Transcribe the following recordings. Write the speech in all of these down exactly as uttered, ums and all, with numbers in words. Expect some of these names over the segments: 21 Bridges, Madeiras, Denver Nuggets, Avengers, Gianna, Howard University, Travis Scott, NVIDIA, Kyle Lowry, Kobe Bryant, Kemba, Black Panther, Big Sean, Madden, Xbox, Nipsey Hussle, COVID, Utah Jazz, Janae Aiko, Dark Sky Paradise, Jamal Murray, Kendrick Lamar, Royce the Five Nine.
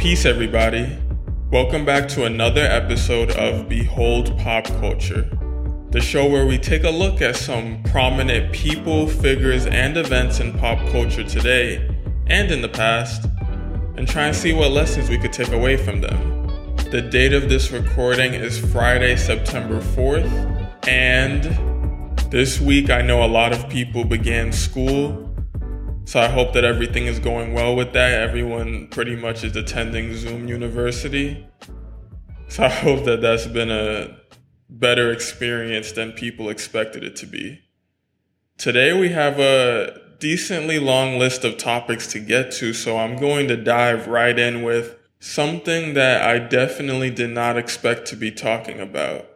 Peace, everybody. Welcome back to another episode of Behold Pop Culture, the show where we take a look at some prominent people, figures, and events in pop culture today and in the past, and try and see what lessons we could take away from them. The date of this recording is Friday, September fourth, and this week I know a lot of people began school. So I hope that everything is going well with that. Everyone pretty much is attending Zoom University. So I hope that that's been a better experience than people expected it to be. Today we have a decently long list of topics to get to, so I'm going to dive right in with something that I definitely did not expect to be talking about.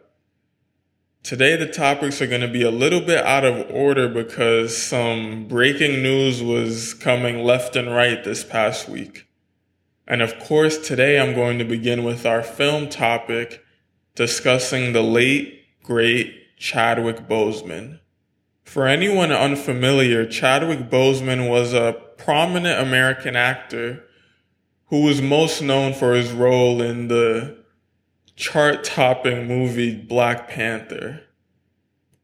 Today, the topics are going to be a little bit out of order because some breaking news was coming left and right this past week. And of course, today I'm going to begin with our film topic, discussing the late, great Chadwick Boseman. For anyone unfamiliar, Chadwick Boseman was a prominent American actor who was most known for his role in the chart-topping movie Black Panther.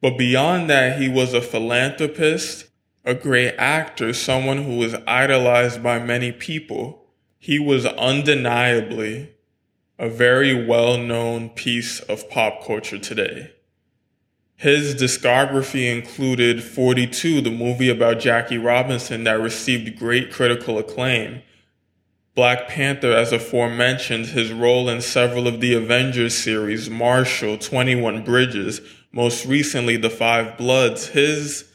But beyond that, he was a philanthropist, a great actor, someone who was idolized by many people. He was undeniably a very well-known piece of pop culture today. His discography included forty-two, the movie about Jackie Robinson that received great critical acclaim, Black Panther, as aforementioned, his role in several of the Avengers series, Marshall, twenty-one Bridges, most recently The Five Bloods. His,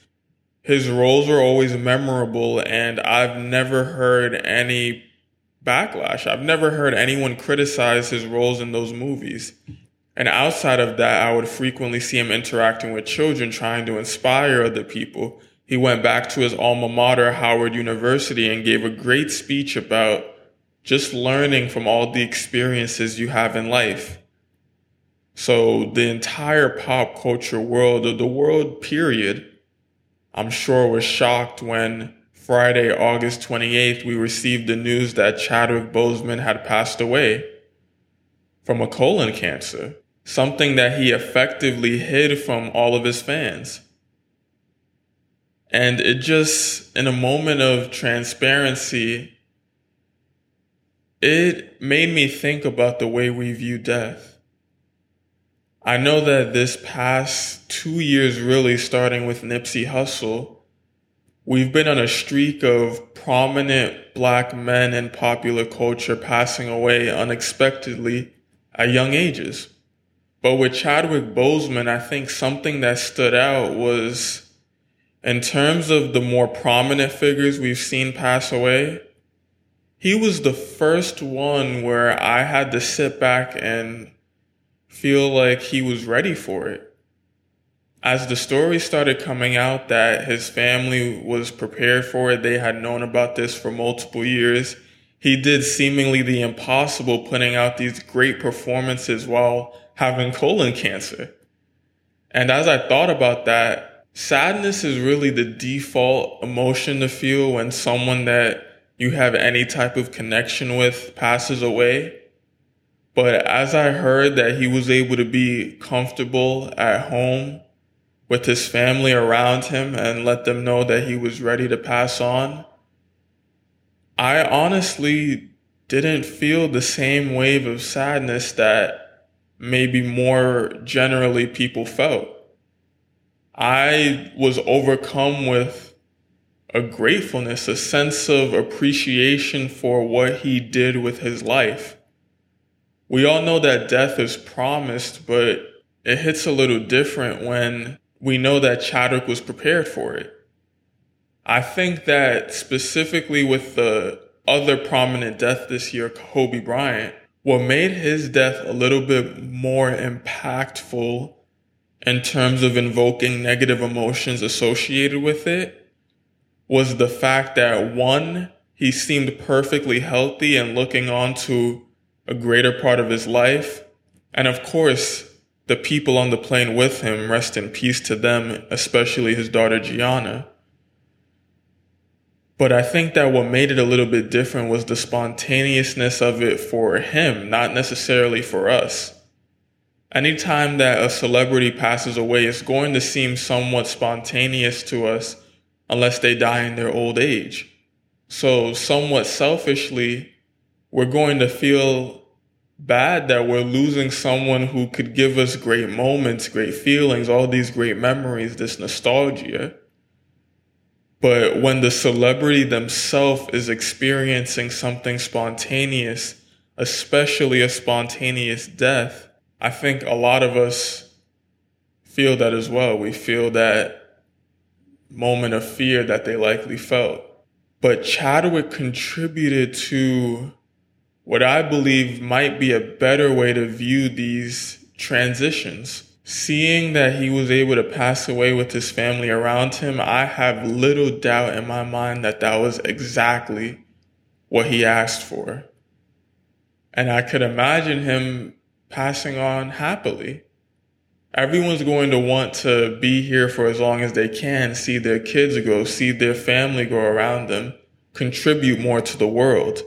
his roles were always memorable, and I've never heard any backlash. I've never heard anyone criticize his roles in those movies. And outside of that, I would frequently see him interacting with children, trying to inspire other people. He went back to his alma mater, Howard University, and gave a great speech about just learning from all the experiences you have in life. So the entire pop culture world, or the world period, I'm sure was shocked when Friday, August twenty-eighth, we received the news that Chadwick Boseman had passed away from a colon cancer, something that he effectively hid from all of his fans. And it just, in a moment of transparency, it made me think about the way we view death. I know that this past two years, really, starting with Nipsey Hussle, we've been on a streak of prominent Black men in popular culture passing away unexpectedly at young ages. But with Chadwick Boseman, I think something that stood out was, in terms of the more prominent figures we've seen pass away, he was the first one where I had to sit back and feel like he was ready for it. As the story started coming out that his family was prepared for it, they had known about this for multiple years, he did seemingly the impossible, putting out these great performances while having colon cancer. And as I thought about that, sadness is really the default emotion to feel when someone that you have any type of connection with passes away. But as I heard that he was able to be comfortable at home with his family around him and let them know that he was ready to pass on, I honestly didn't feel the same wave of sadness that maybe more generally people felt. I was overcome with a gratefulness, a sense of appreciation for what he did with his life. We all know that death is promised, but it hits a little different when we know that Chadwick was prepared for it. I think that specifically with the other prominent death this year, Kobe Bryant, what made his death a little bit more impactful in terms of invoking negative emotions associated with it was the fact that, one, he seemed perfectly healthy and looking on to a greater part of his life. And of course, the people on the plane with him, rest in peace to them, especially his daughter Gianna. But I think that what made it a little bit different was the spontaneousness of it for him, not necessarily for us. Anytime that a celebrity passes away, it's going to seem somewhat spontaneous to us unless they die in their old age. So somewhat selfishly, we're going to feel bad that we're losing someone who could give us great moments, great feelings, all these great memories, this nostalgia. But when the celebrity themselves is experiencing something spontaneous, especially a spontaneous death, I think a lot of us feel that as well. We feel that moment of fear that they likely felt. But Chadwick contributed to what I believe might be a better way to view these transitions. Seeing that he was able to pass away with his family around him, I have little doubt in my mind that that was exactly what he asked for. And I could imagine him passing on happily. Everyone's going to want to be here for as long as they can, see their kids grow, see their family grow around them, contribute more to the world.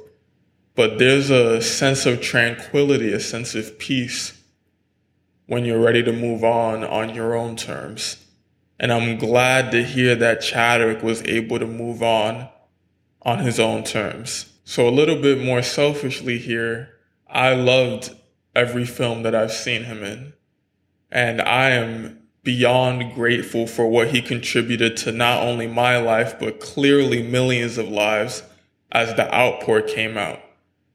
But there's a sense of tranquility, a sense of peace when you're ready to move on on your own terms. And I'm glad to hear that Chadwick was able to move on on his own terms. So a little bit more selfishly here, I loved every film that I've seen him in. And I am beyond grateful for what he contributed to not only my life, but clearly millions of lives as the outpour came out,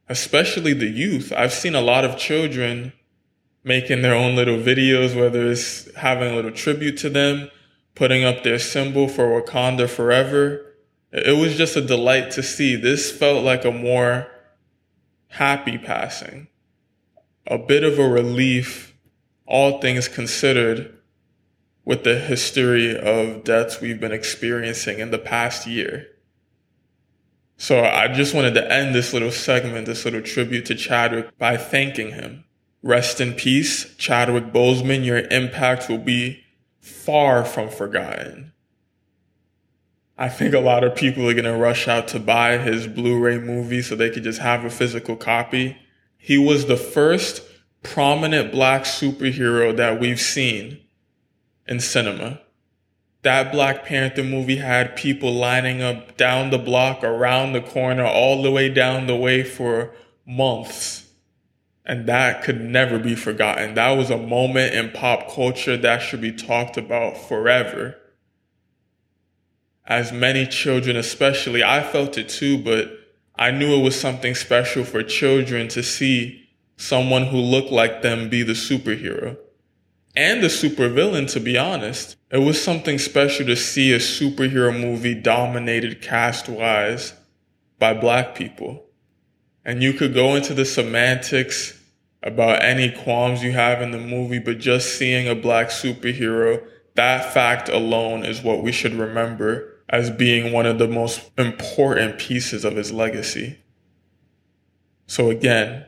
especially the youth. I've seen a lot of children making their own little videos, whether it's having a little tribute to them, putting up their symbol for Wakanda forever. It was just a delight to see. This felt like a more happy passing, a bit of a relief, all things considered, with the history of deaths we've been experiencing in the past year. So I just wanted to end this little segment, this little tribute to Chadwick, by thanking him. Rest in peace, Chadwick Boseman. Your impact will be far from forgotten. I think a lot of people are going to rush out to buy his Blu-ray movie so they could just have a physical copy. He was the first prominent black superhero that we've seen in cinema. That Black Panther movie had people lining up down the block, around the corner, all the way down the way for months. And that could never be forgotten. That was a moment in pop culture that should be talked about forever. As many children, especially, I felt it too, but I knew it was something special for children to see someone who looked like them be the superhero and the supervillain, to be honest. It was something special to see a superhero movie dominated cast-wise by black people. And you could go into the semantics about any qualms you have in the movie, but just seeing a black superhero, that fact alone is what we should remember as being one of the most important pieces of his legacy. So again,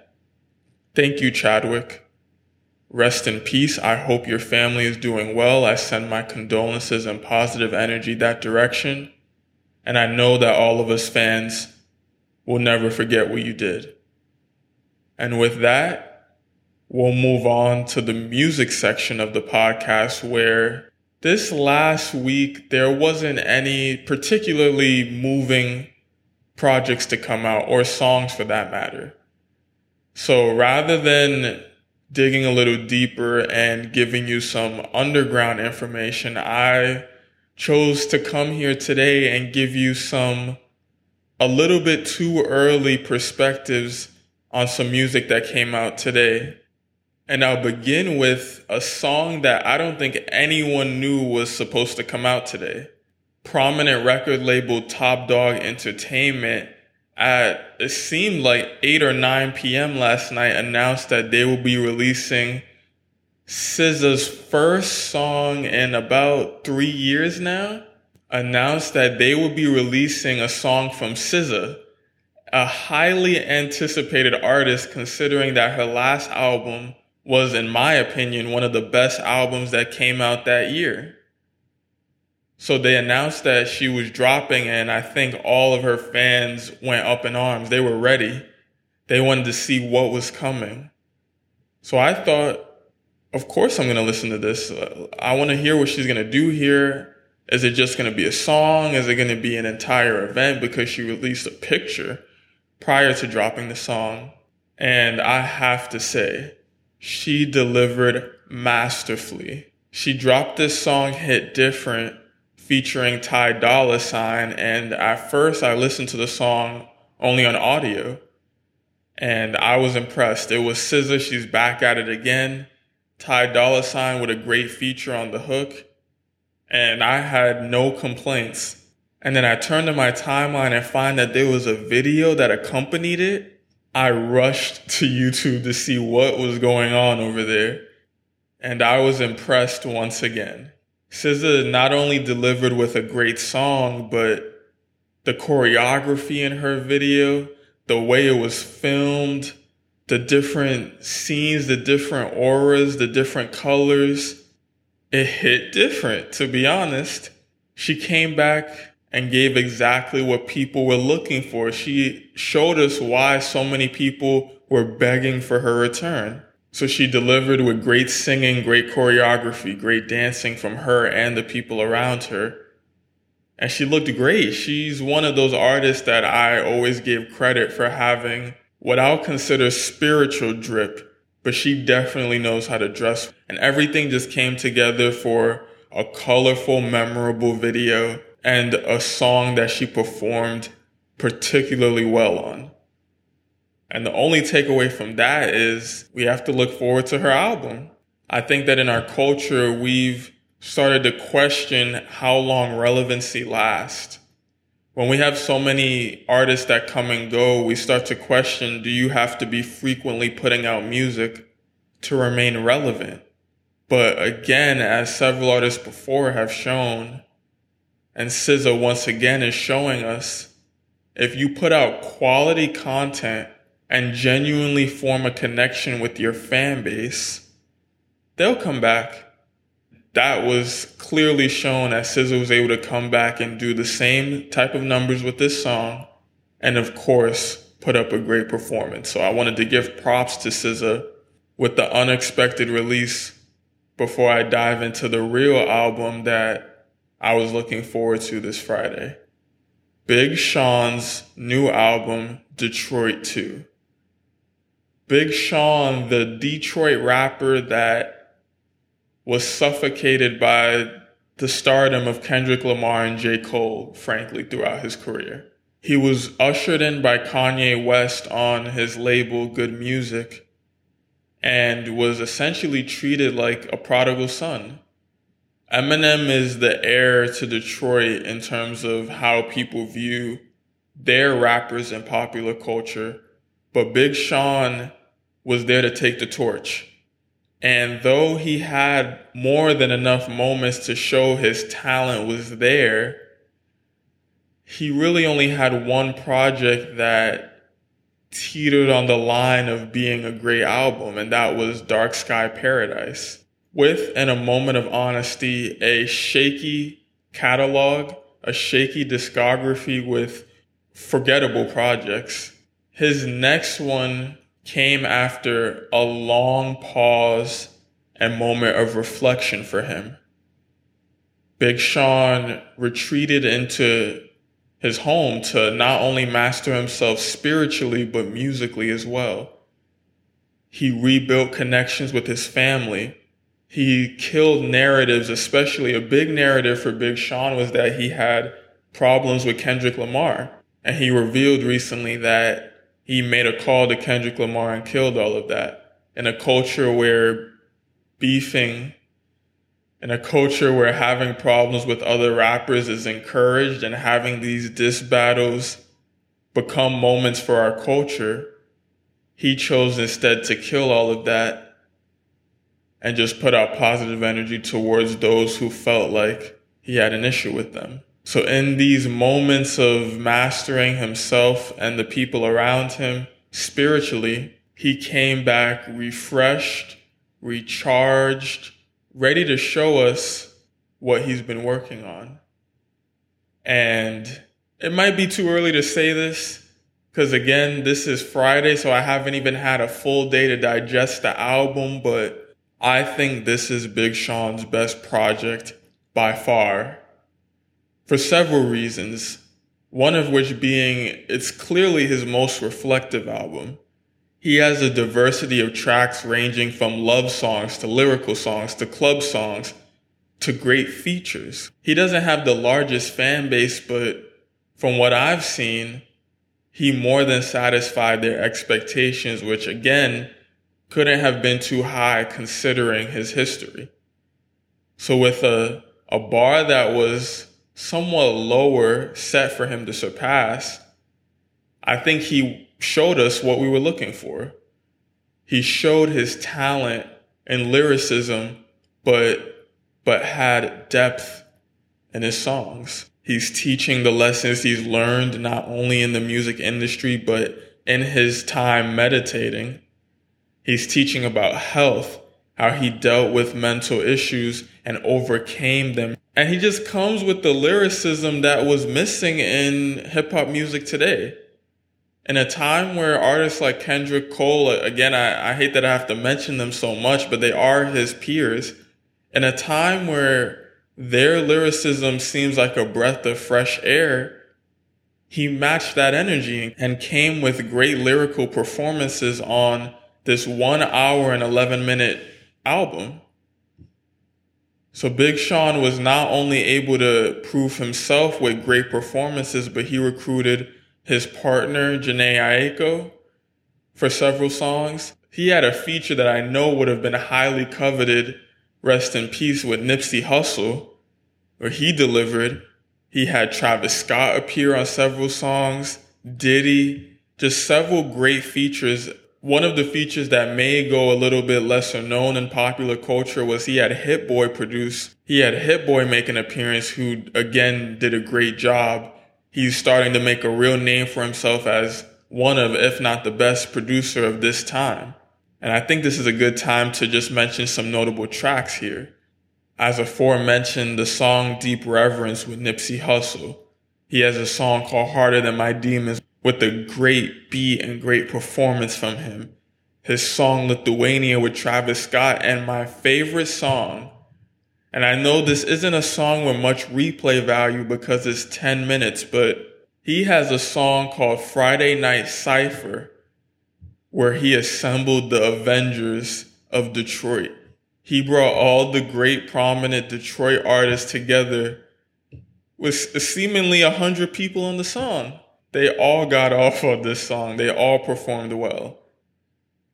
thank you, Chadwick. Rest in peace. I hope your family is doing well. I send my condolences and positive energy that direction. And I know that all of us fans we'll never forget what you did. And with that, we'll move on to the music section of the podcast, where this last week, there wasn't any particularly moving projects to come out, or songs for that matter. So rather than digging a little deeper and giving you some underground information, I chose to come here today and give you some a little bit too early perspectives on some music that came out today. And I'll begin with a song that I don't think anyone knew was supposed to come out today. Prominent record label Top Dog Entertainment at, it seemed like eight or nine p.m. last night, announced that they will be releasing S Z A's first song in about three years now. Announced that they would be releasing a song from S Z A, a highly anticipated artist, considering that her last album was, in my opinion, one of the best albums that came out that year. So they announced that she was dropping, and I think all of her fans went up in arms. They were ready. They wanted to see what was coming. So I thought, of course I'm going to listen to this. I want to hear what she's going to do here. Is it just going to be a song? Is it going to be an entire event? Because she released a picture prior to dropping the song. And I have to say, she delivered masterfully. She dropped this song, Hit Different, featuring Ty Dolla Sign. And at first, I listened to the song only on audio. And I was impressed. It was S Z A. She's back at it again. Ty Dolla Sign with a great feature on the hook. And I had no complaints. And then I turned to my timeline and find that there was a video that accompanied it. I rushed to YouTube to see what was going on over there. And I was impressed once again. S Z A not only delivered with a great song, but the choreography in her video, the way it was filmed, the different scenes, the different auras, the different colors. It hit different, to be honest. She came back and gave exactly what people were looking for. She showed us why so many people were begging for her return. So she delivered with great singing, great choreography, great dancing from her and the people around her. And she looked great. She's one of those artists that I always give credit for having what I'll consider spiritual drip. But she definitely knows how to dress. And everything just came together for a colorful, memorable video and a song that she performed particularly well on. And the only takeaway from that is we have to look forward to her album. I think that in our culture, we've started to question how long relevancy lasts. When we have so many artists that come and go, we start to question, do you have to be frequently putting out music to remain relevant? But again, as several artists before have shown, and S Z A once again is showing us, if you put out quality content and genuinely form a connection with your fan base, they'll come back. That was clearly shown as S Z A was able to come back and do the same type of numbers with this song. And of course, put up a great performance. So I wanted to give props to S Z A with the unexpected release before I dive into the real album that I was looking forward to this Friday. Big Sean's new album, Detroit two. Big Sean, the Detroit rapper that was suffocated by the stardom of Kendrick Lamar and J. Cole, frankly, throughout his career. He was ushered in by Kanye West on his label Good Music and was essentially treated like a prodigal son. Eminem is the heir to Detroit in terms of how people view their rappers in popular culture, but Big Sean was there to take the torch. And though he had more than enough moments to show his talent was there, he really only had one project that teetered on the line of being a great album, and that was Dark Sky Paradise. With, in a moment of honesty, a shaky catalog, a shaky discography with forgettable projects. His next one came after a long pause and moment of reflection for him. Big Sean retreated into his home to not only master himself spiritually, but musically as well. He rebuilt connections with his family. He killed narratives, especially a big narrative for Big Sean was that he had problems with Kendrick Lamar. And he revealed recently that he made a call to Kendrick Lamar and killed all of that. In a culture where beefing, in a culture where having problems with other rappers is encouraged and having these diss battles become moments for our culture, he chose instead to kill all of that and just put out positive energy towards those who felt like he had an issue with them. So in these moments of mastering himself and the people around him spiritually, he came back refreshed, recharged, ready to show us what he's been working on. And it might be too early to say this because, again, this is Friday, so I haven't even had a full day to digest the album, but I think this is Big Sean's best project by far for several reasons, one of which being it's clearly his most reflective album. He has a diversity of tracks ranging from love songs to lyrical songs to club songs to great features. He doesn't have the largest fan base, but from what I've seen, he more than satisfied their expectations, which again, couldn't have been too high considering his history. So with a, a bar that was somewhat lower set for him to surpass, I think he showed us what we were looking for. He showed his talent and lyricism, but but had depth in his songs. He's teaching the lessons he's learned not only in the music industry, but in his time meditating. He's teaching about health, how he dealt with mental issues and overcame them. And he just comes with the lyricism that was missing in hip-hop music today. In a time where artists like Kendrick Cole, again, I, I hate that I have to mention them so much, but they are his peers, in a time where their lyricism seems like a breath of fresh air, he matched that energy and came with great lyrical performances on this one hour and eleven minute album. So Big Sean was not only able to prove himself with great performances, but he recruited his partner, Janae Aiko, for several songs. He had a feature that I know would have been highly coveted, rest in peace, with Nipsey Hussle, where he delivered. He had Travis Scott appear on several songs, Diddy, just several great features. One of the features that may go a little bit lesser known in popular culture was he had Hit Boy produce. He had Hit Boy make an appearance, who again did a great job. He's starting to make a real name for himself as one of, if not the best producer of this time. And I think this is a good time to just mention some notable tracks here. As aforementioned, the song Deep Reverence with Nipsey Hussle. He has a song called Harder Than My Demons with a great beat and great performance from him. His song Lithuania with Travis Scott, and my favorite song, and I know this isn't a song with much replay value because it's ten minutes, but he has a song called Friday Night Cypher, where he assembled the Avengers of Detroit. He brought all the great prominent Detroit artists together with seemingly one hundred people on the song. They all got off of this song. They all performed well.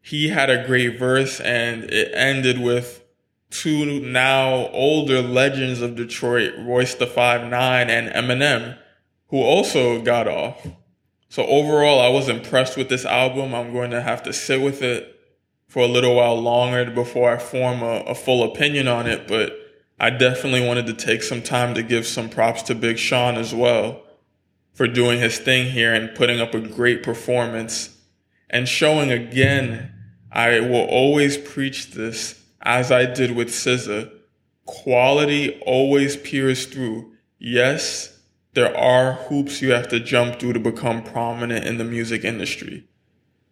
He had a great verse, and it ended with two now older legends of Detroit, Royce the five nine and Eminem, who also got off. So overall, I was impressed with this album. I'm going to have to sit with it for a little while longer before I form a, a full opinion on it. But I definitely wanted to take some time to give some props to Big Sean as well for doing his thing here and putting up a great performance and showing again, I will always preach this as I did with S Z A, quality always peers through. Yes, there are hoops you have to jump through to become prominent in the music industry.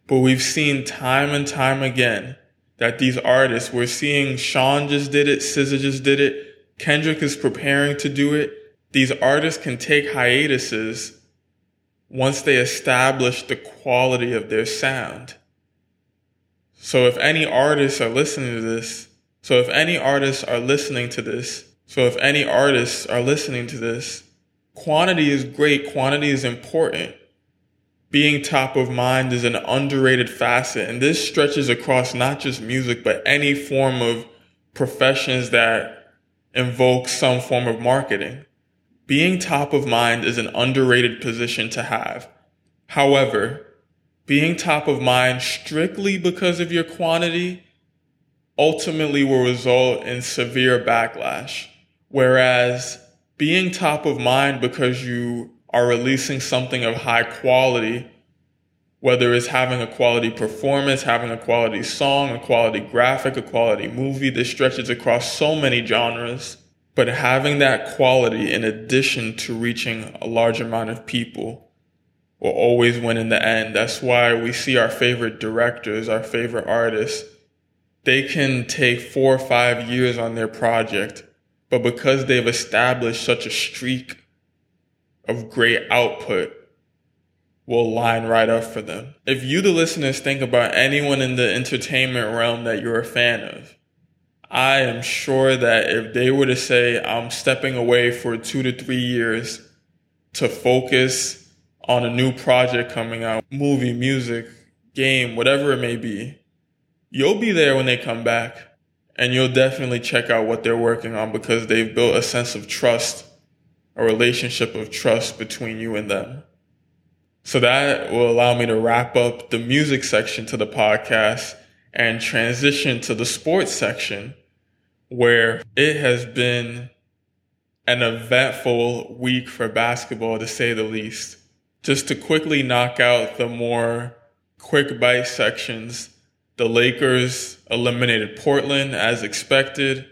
But we've seen time and time again that these artists, we're seeing Sean just did it, S Z A just did it, Kendrick is preparing to do it. These artists can take hiatuses once they establish the quality of their sound. So if any artists are listening to this, so if any artists are listening to this, so if any artists are listening to this, quantity is great. Quantity is important. Being top of mind is an underrated facet. And this stretches across not just music, but any form of professions that invoke some form of marketing. Being top of mind is an underrated position to have. However, being top of mind strictly because of your quantity ultimately will result in severe backlash. Whereas being top of mind because you are releasing something of high quality, whether it's having a quality performance, having a quality song, a quality graphic, a quality movie, this stretches across so many genres. But having that quality in addition to reaching a large amount of people will always win in the end. That's why we see our favorite directors, our favorite artists, they can take four or five years on their project, but because they've established such a streak of great output, will line right up for them. If you, the listeners, think about anyone in the entertainment realm that you're a fan of, I am sure that if they were to say, I'm stepping away for two to three years to focus on a new project coming out, movie, music, game, whatever it may be, you'll be there when they come back, and you'll definitely check out what they're working on because they've built a sense of trust, a relationship of trust between you and them. So that will allow me to wrap up the music section to the podcast and transition to the sports section, where it has been an eventful week for basketball, to say the least. Just to quickly knock out the more quick bite sections, the Lakers eliminated Portland as expected.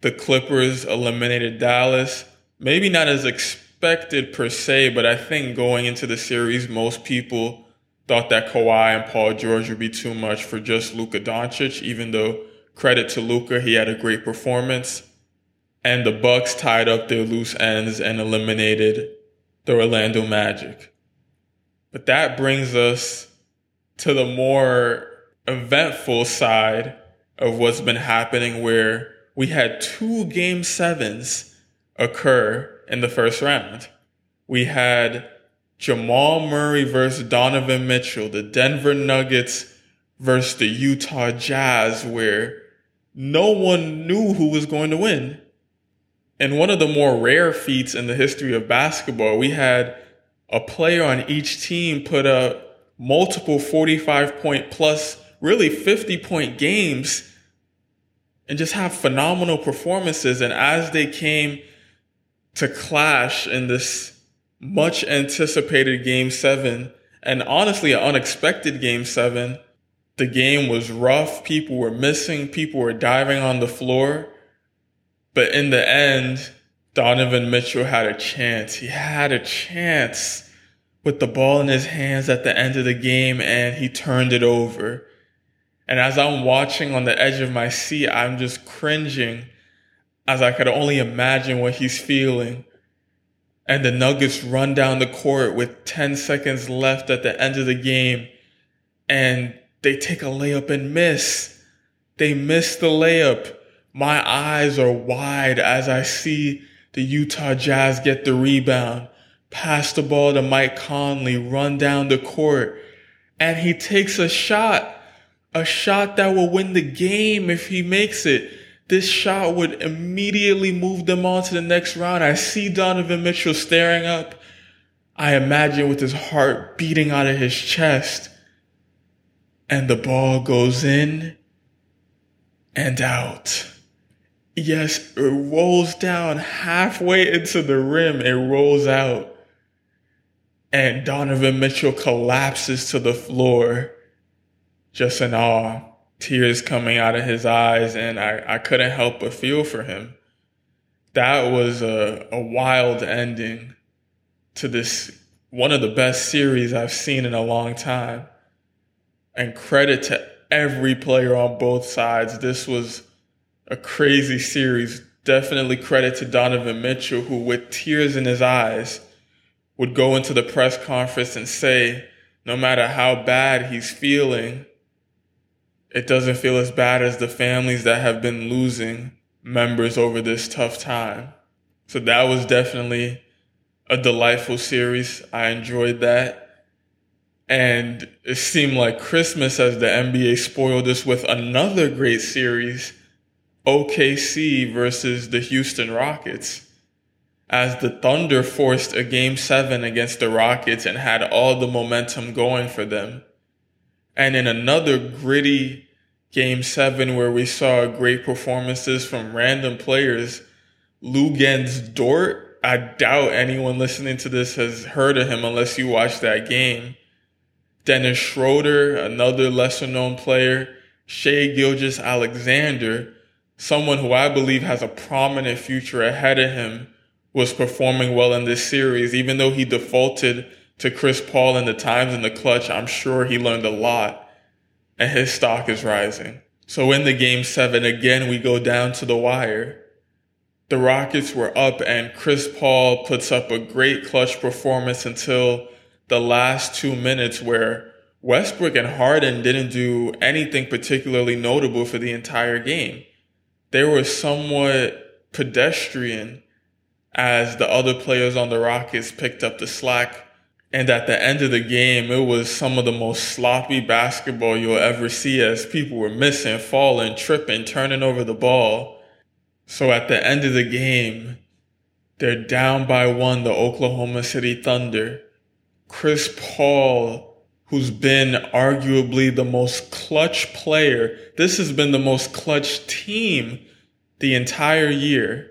The Clippers eliminated Dallas. Maybe not as expected per se, but I think going into the series, most people thought that Kawhi and Paul George would be too much for just Luka Doncic, even though credit to Luka, he had a great performance. And the Bucks tied up their loose ends and eliminated the Orlando Magic. But that brings us to the more eventful side of what's been happening, where we had two game sevens occur in the first round. We had Jamal Murray versus Donovan Mitchell, the Denver Nuggets versus the Utah Jazz, where no one knew who was going to win. And one of the more rare feats in the history of basketball, we had a player on each team put up multiple forty-five point plus, really fifty point games, and just have phenomenal performances. And as they came to clash in this much anticipated game seven, and honestly, an unexpected game seven, the game was rough. People were missing. People were diving on the floor. But in the end, Donovan Mitchell had a chance. He had a chance with the ball in his hands at the end of the game, and he turned it over. And as I'm watching on the edge of my seat, I'm just cringing as I could only imagine what he's feeling. And the Nuggets run down the court with ten seconds left at the end of the game, and they take a layup and miss. They miss the layup. My eyes are wide as I see the Utah Jazz get the rebound, pass the ball to Mike Conley, run down the court, and he takes a shot, a shot that will win the game if he makes it. This shot would immediately move them on to the next round. I see Donovan Mitchell staring up, I imagine with his heart beating out of his chest, and the ball goes in and out. Yes, it rolls down halfway into the rim. It rolls out. And Donovan Mitchell collapses to the floor, just in awe, tears coming out of his eyes. And I, I couldn't help but feel for him. That was a, a wild ending to this, one of the best series I've seen in a long time. And credit to every player on both sides. This was a crazy series. Definitely credit to Donovan Mitchell, who with tears in his eyes would go into the press conference and say, no matter how bad he's feeling, it doesn't feel as bad as the families that have been losing members over this tough time. So that was definitely a delightful series. I enjoyed that. And it seemed like Christmas as the N B A spoiled us with another great series, O K C versus the Houston Rockets, as the Thunder forced a game seven against the Rockets and had all the momentum going for them. And in another gritty game seven where we saw great performances from random players, Luguentz Dort, I doubt anyone listening to this has heard of him unless you watched that game. Dennis Schroeder, another lesser known player, Shai Gilgeous-Alexander, someone who I believe has a prominent future ahead of him, was performing well in this series. Even though he defaulted to Chris Paul in the times in the clutch, I'm sure he learned a lot, and his stock is rising. So in the game seven, again, we go down to the wire. The Rockets were up, and Chris Paul puts up a great clutch performance until the last two minutes, where Westbrook and Harden didn't do anything particularly notable for the entire game. They were somewhat pedestrian as the other players on the Rockets picked up the slack. And at the end of the game, it was some of the most sloppy basketball you'll ever see, as people were missing, falling, tripping, turning over the ball. So at the end of the game, they're down by one, the Oklahoma City Thunder. Chris Paul, who's been arguably the most clutch player, this has been the most clutch team the entire year.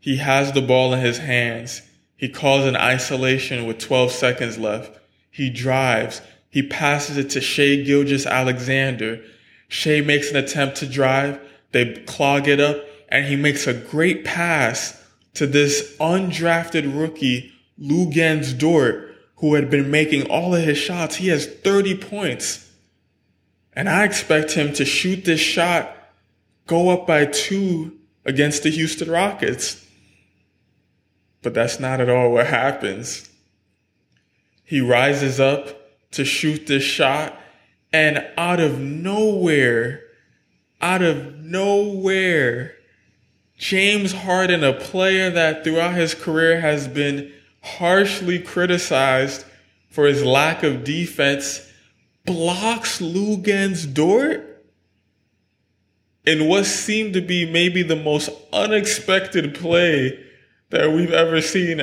He has the ball in his hands. He calls an isolation with twelve seconds left. He drives. He passes it to Shai Gilgeous-Alexander. Shai makes an attempt to drive. They clog it up. And he makes a great pass to this undrafted rookie, Luguentz Dort, who had been making all of his shots. He has thirty points. And I expect him to shoot this shot, go up by two against the Houston Rockets. But that's not at all what happens. He rises up to shoot this shot, and out of nowhere, out of nowhere, James Harden, a player that throughout his career has been harshly criticized for his lack of defense, blocks Luguentz Dort in what seemed to be maybe the most unexpected play that we've ever seen,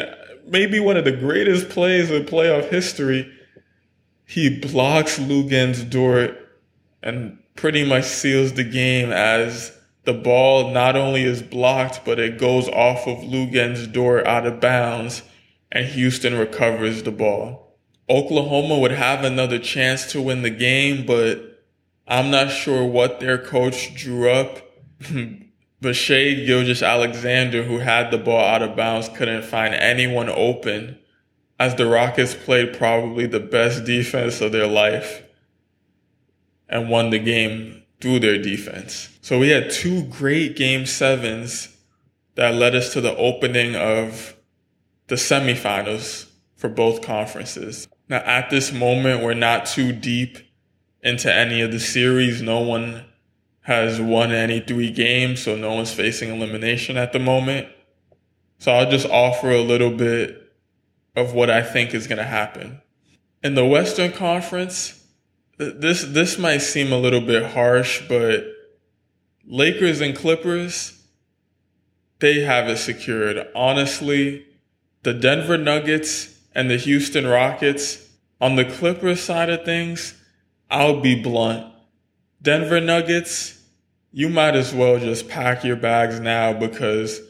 maybe one of the greatest plays in playoff history. He blocks Luguentz Dort and pretty much seals the game, as the ball not only is blocked, but it goes off of Luguentz Dort out of bounds, and Houston recovers the ball. Oklahoma would have another chance to win the game, but I'm not sure what their coach drew up. But Shai Gilgeous-Alexander, who had the ball out of bounds, couldn't find anyone open, as the Rockets played probably the best defense of their life and won the game through their defense. So we had two great game sevens that led us to the opening of the semifinals for both conferences. Now, at this moment, we're not too deep into any of the series. No one has won any three games, so no one's facing elimination at the moment. So I'll just offer a little bit of what I think is going to happen. In the Western Conference, this this might seem a little bit harsh, but Lakers and Clippers, they have it secured. Honestly, the Denver Nuggets and the Houston Rockets. On the Clippers side of things, I'll be blunt. Denver Nuggets, you might as well just pack your bags now, because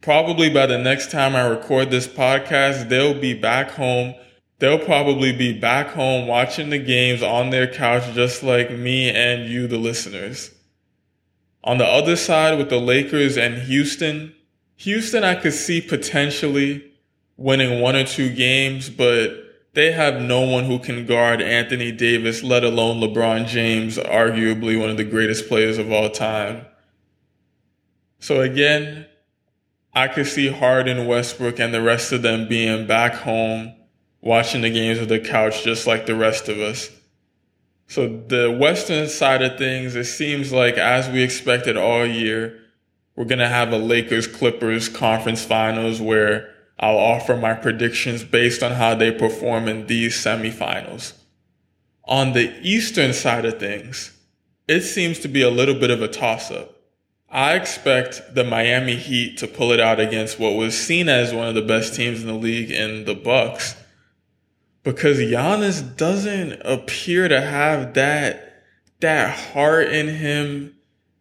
probably by the next time I record this podcast, they'll be back home. They'll probably be back home watching the games on their couch, just like me and you, the listeners. On the other side, with the Lakers and Houston, Houston, I could see potentially winning one or two games, but they have no one who can guard Anthony Davis, let alone LeBron James, arguably one of the greatest players of all time. So again, I could see Harden, Westbrook, and the rest of them being back home, watching the games on the couch just like the rest of us. So the Western side of things, it seems like, as we expected all year, we're going to have a Lakers-Clippers conference finals, where I'll offer my predictions based on how they perform in these semifinals. On the Eastern side of things, it seems to be a little bit of a toss-up. I expect the Miami Heat to pull it out against what was seen as one of the best teams in the league in the Bucks, because Giannis doesn't appear to have that, that heart in him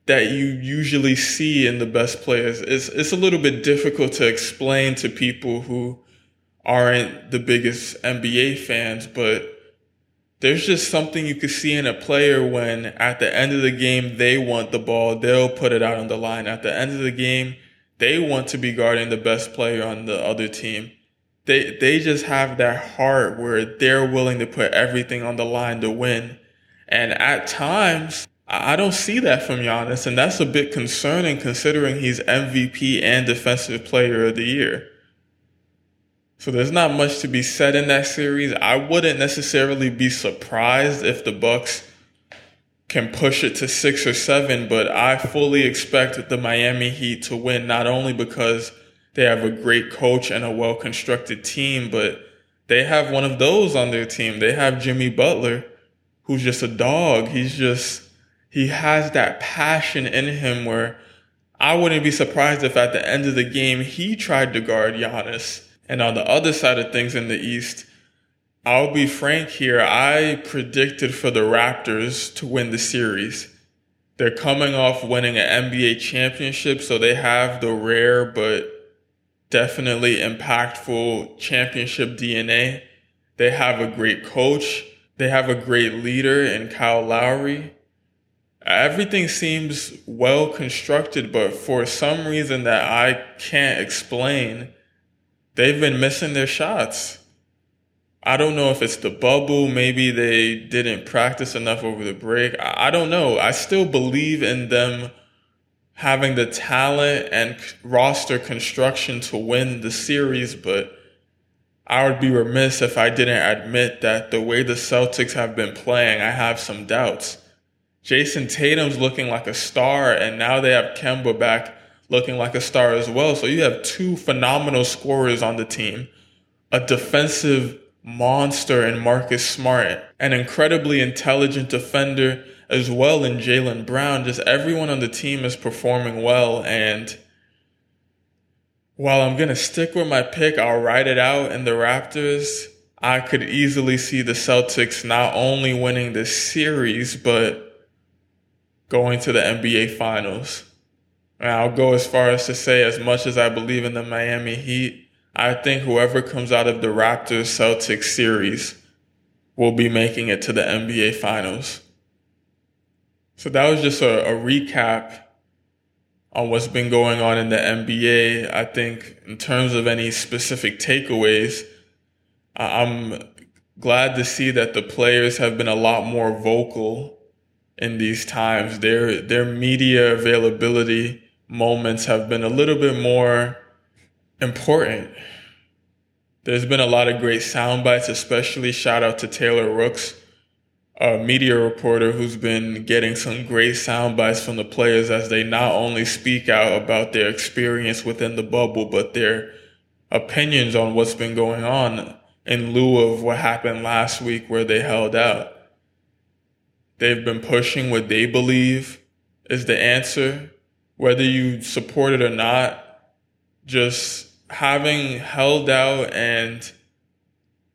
that you usually see in the best players. It's, it's a little bit difficult to explain to people who aren't the biggest N B A fans, but there's just something you could see in a player when at the end of the game, they want the ball. They'll put it out on the line. At the end of the game, they want to be guarding the best player on the other team. They, they just have that heart where they're willing to put everything on the line to win. And at times, I don't see that from Giannis, and that's a bit concerning considering he's M V P and Defensive Player of the Year. So there's not much to be said in that series. I wouldn't necessarily be surprised if the Bucks can push it to six or seven, but I fully expect the Miami Heat to win, not only because they have a great coach and a well-constructed team, but they have one of those on their team. They have Jimmy Butler, who's just a dog. He's just... He has that passion in him where I wouldn't be surprised if at the end of the game he tried to guard Giannis. And on the other side of things in the East, I'll be frank here. I predicted for the Raptors to win the series. They're coming off winning an N B A championship, so they have the rare but definitely impactful championship D N A. They have a great coach. They have a great leader in Kyle Lowry. Everything seems well constructed, but for some reason that I can't explain, they've been missing their shots. I don't know if it's the bubble. Maybe they didn't practice enough over the break. I don't know. I still believe in them having the talent and roster construction to win the series, but I would be remiss if I didn't admit that the way the Celtics have been playing, I have some doubts. Jason Tatum's looking like a star, and now they have Kemba back looking like a star as well. So you have two phenomenal scorers on the team, a defensive monster in Marcus Smart, an incredibly intelligent defender as well in Jaylen Brown. Just everyone on the team is performing well, and while I'm going to stick with my pick, I'll ride it out in the Raptors. I could easily see the Celtics not only winning this series, but going to the N B A Finals. And I'll go as far as to say, as much as I believe in the Miami Heat, I think whoever comes out of the Raptors-Celtics series will be making it to the N B A Finals. So that was just a, a recap on what's been going on in the N B A. I think in terms of any specific takeaways, I'm glad to see that the players have been a lot more vocal in these times. Their their media availability moments have been a little bit more important. There's been a lot of great sound bites, especially shout out to Taylor Rooks, a media reporter who's been getting some great sound bites from the players as they not only speak out about their experience within the bubble, but their opinions on what's been going on in lieu of what happened last week where they held out. They've been pushing what they believe is the answer, whether you support it or not. Just having held out and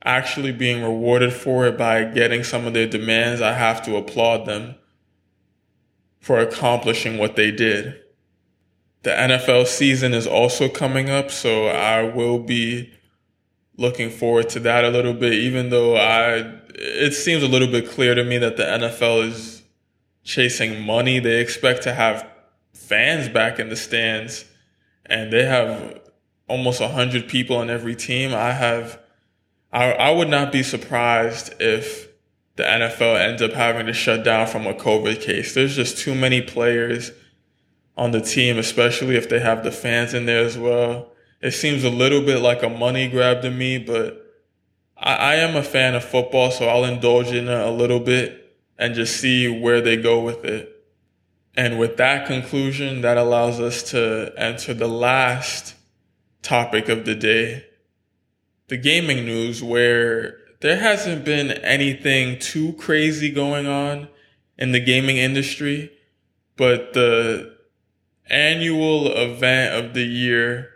actually being rewarded for it by getting some of their demands, I have to applaud them for accomplishing what they did. The N F L season is also coming up, so I will be looking forward to that a little bit, even though I... It seems a little bit clear to me that the N F L is chasing money. They expect to have fans back in the stands, and they have almost one hundred people on every team. I have, I, I would not be surprised if the N F L ends up having to shut down from a COVID case. There's just too many players on the team, especially if they have the fans in there as well. It seems a little bit like a money grab to me, but I am a fan of football, so I'll indulge in it a little bit and just see where they go with it. And with that conclusion, that allows us to enter the last topic of the day, the gaming news, where there hasn't been anything too crazy going on in the gaming industry, but the annual event of the year,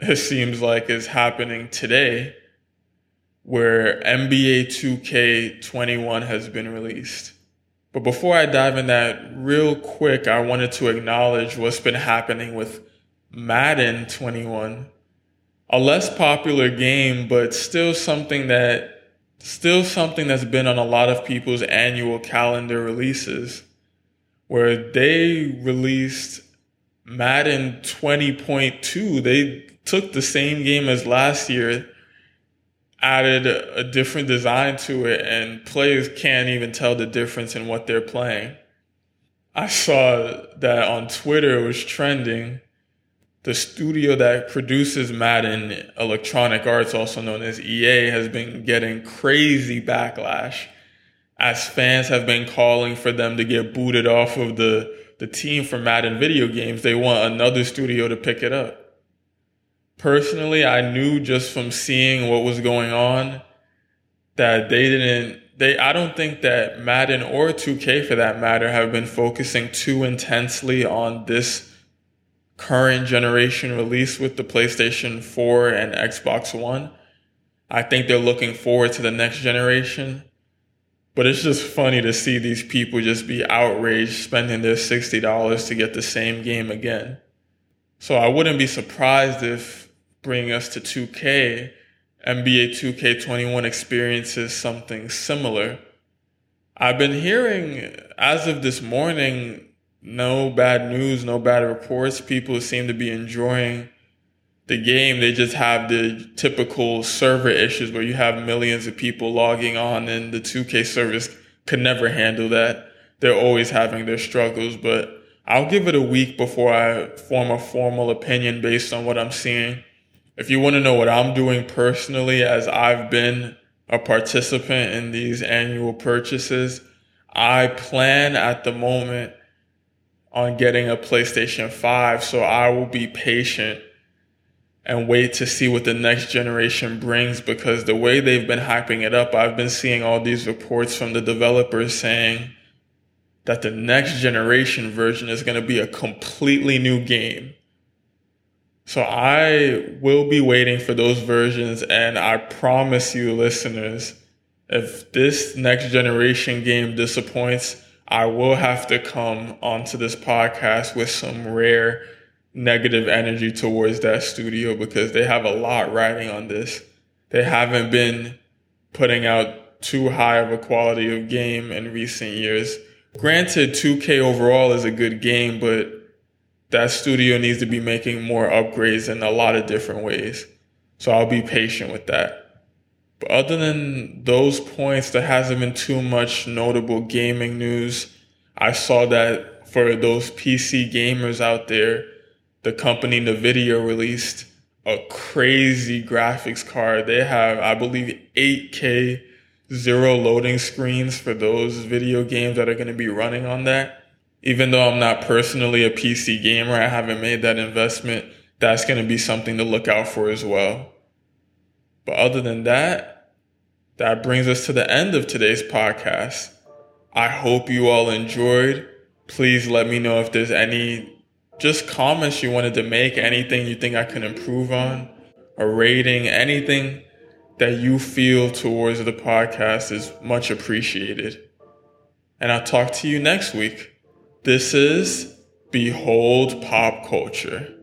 it seems like, is happening today, where N B A two K twenty-one has been released. But before I dive in that real quick, I wanted to acknowledge what's been happening with Madden twenty-one, a less popular game, but still something that still something that's been on a lot of people's annual calendar releases, where they released Madden twenty point two. They took the same game as last year, added a different design to it, and players can't even tell the difference in what they're playing. I saw that on Twitter, it was trending. The studio that produces Madden, Electronic Arts, also known as E A, has been getting crazy backlash as fans have been calling for them to get booted off of the, the team for Madden video games. They want another studio to pick it up. Personally, I knew just from seeing what was going on that they didn't, they, I don't think that Madden or two K for that matter have been focusing too intensely on this current generation release with the PlayStation four and Xbox One. I think they're looking forward to the next generation, but it's just funny to see these people just be outraged spending their sixty dollars to get the same game again. So I wouldn't be surprised if, bringing us to two K, N B A two K twenty-one experiences something similar. I've been hearing, as of this morning, no bad news, no bad reports. People seem to be enjoying the game. They just have the typical server issues where you have millions of people logging on and the two K service could never handle that. They're always having their struggles, but I'll give it a week before I form a formal opinion based on what I'm seeing. If you want to know what I'm doing personally, as I've been a participant in these annual purchases, I plan at the moment on getting a PlayStation five, so I will be patient and wait to see what the next generation brings, because the way they've been hyping it up, I've been seeing all these reports from the developers saying that the next generation version is going to be a completely new game. So I will be waiting for those versions, and I promise you, listeners, if this next generation game disappoints, I will have to come onto this podcast with some rare negative energy towards that studio, because they have a lot riding on this. They haven't been putting out too high of a quality of game in recent years. Granted, two K overall is a good game, but that studio needs to be making more upgrades in a lot of different ways. So I'll be patient with that. But other than those points, there hasn't been too much notable gaming news. I saw that for those P C gamers out there, the company NVIDIA released a crazy graphics card. They have, I believe, eight K zero loading screens for those video games that are going to be running on that. Even though I'm not personally a P C gamer, I haven't made that investment. That's going to be something to look out for as well. But other than that, that brings us to the end of today's podcast. I hope you all enjoyed. Please let me know if there's any just comments you wanted to make, anything you think I can improve on, a rating, anything that you feel towards the podcast is much appreciated. And I'll talk to you next week. This is Behold Pop Culture.